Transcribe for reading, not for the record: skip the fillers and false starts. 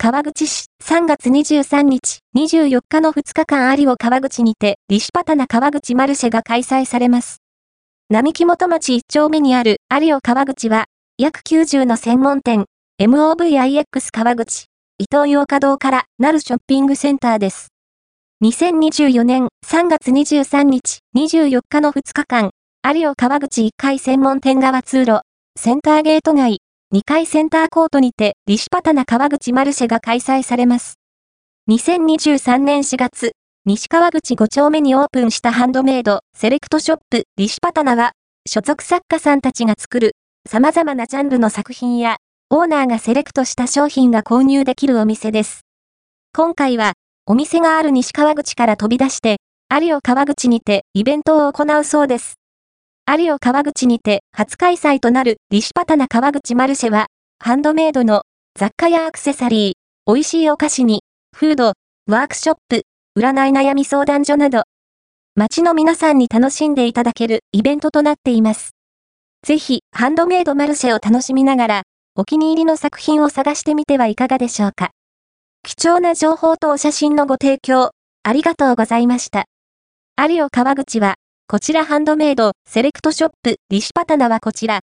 川口市、3月23日、24日の2日間有を川口にて、リシュパタナ川口マルシェが開催されます。並木元町1丁目にある有を川口は、約90の専門店、MOVIX 川口、イトーヨーカドーからなるショッピングセンターです。2024年3月23日、24日の2日間、有を川口1階専門店側通路、センターゲート街、2階センターコートにて、リシュパタナ川口マルシェが開催されます。2023年4月、西川口5丁目にオープンしたハンドメイド、セレクトショップ、リシュパタナは、所属作家さんたちが作る、様々なジャンルの作品や、オーナーがセレクトした商品が購入できるお店です。今回は、お店がある西川口から飛び出して、有を川口にてイベントを行うそうです。有を川口にて初開催となるリシュパタナ川口マルシェは、ハンドメイドの雑貨やアクセサリー、美味しいお菓子に、フード、ワークショップ、占い悩み相談所など、街の皆さんに楽しんでいただけるイベントとなっています。ぜひ、ハンドメイドマルシェを楽しみながら、お気に入りの作品を探してみてはいかがでしょうか。貴重な情報とお写真のご提供、ありがとうございました。有を川口は、こちらハンドメイド、セレクトショップ、リシュパタナはこちら、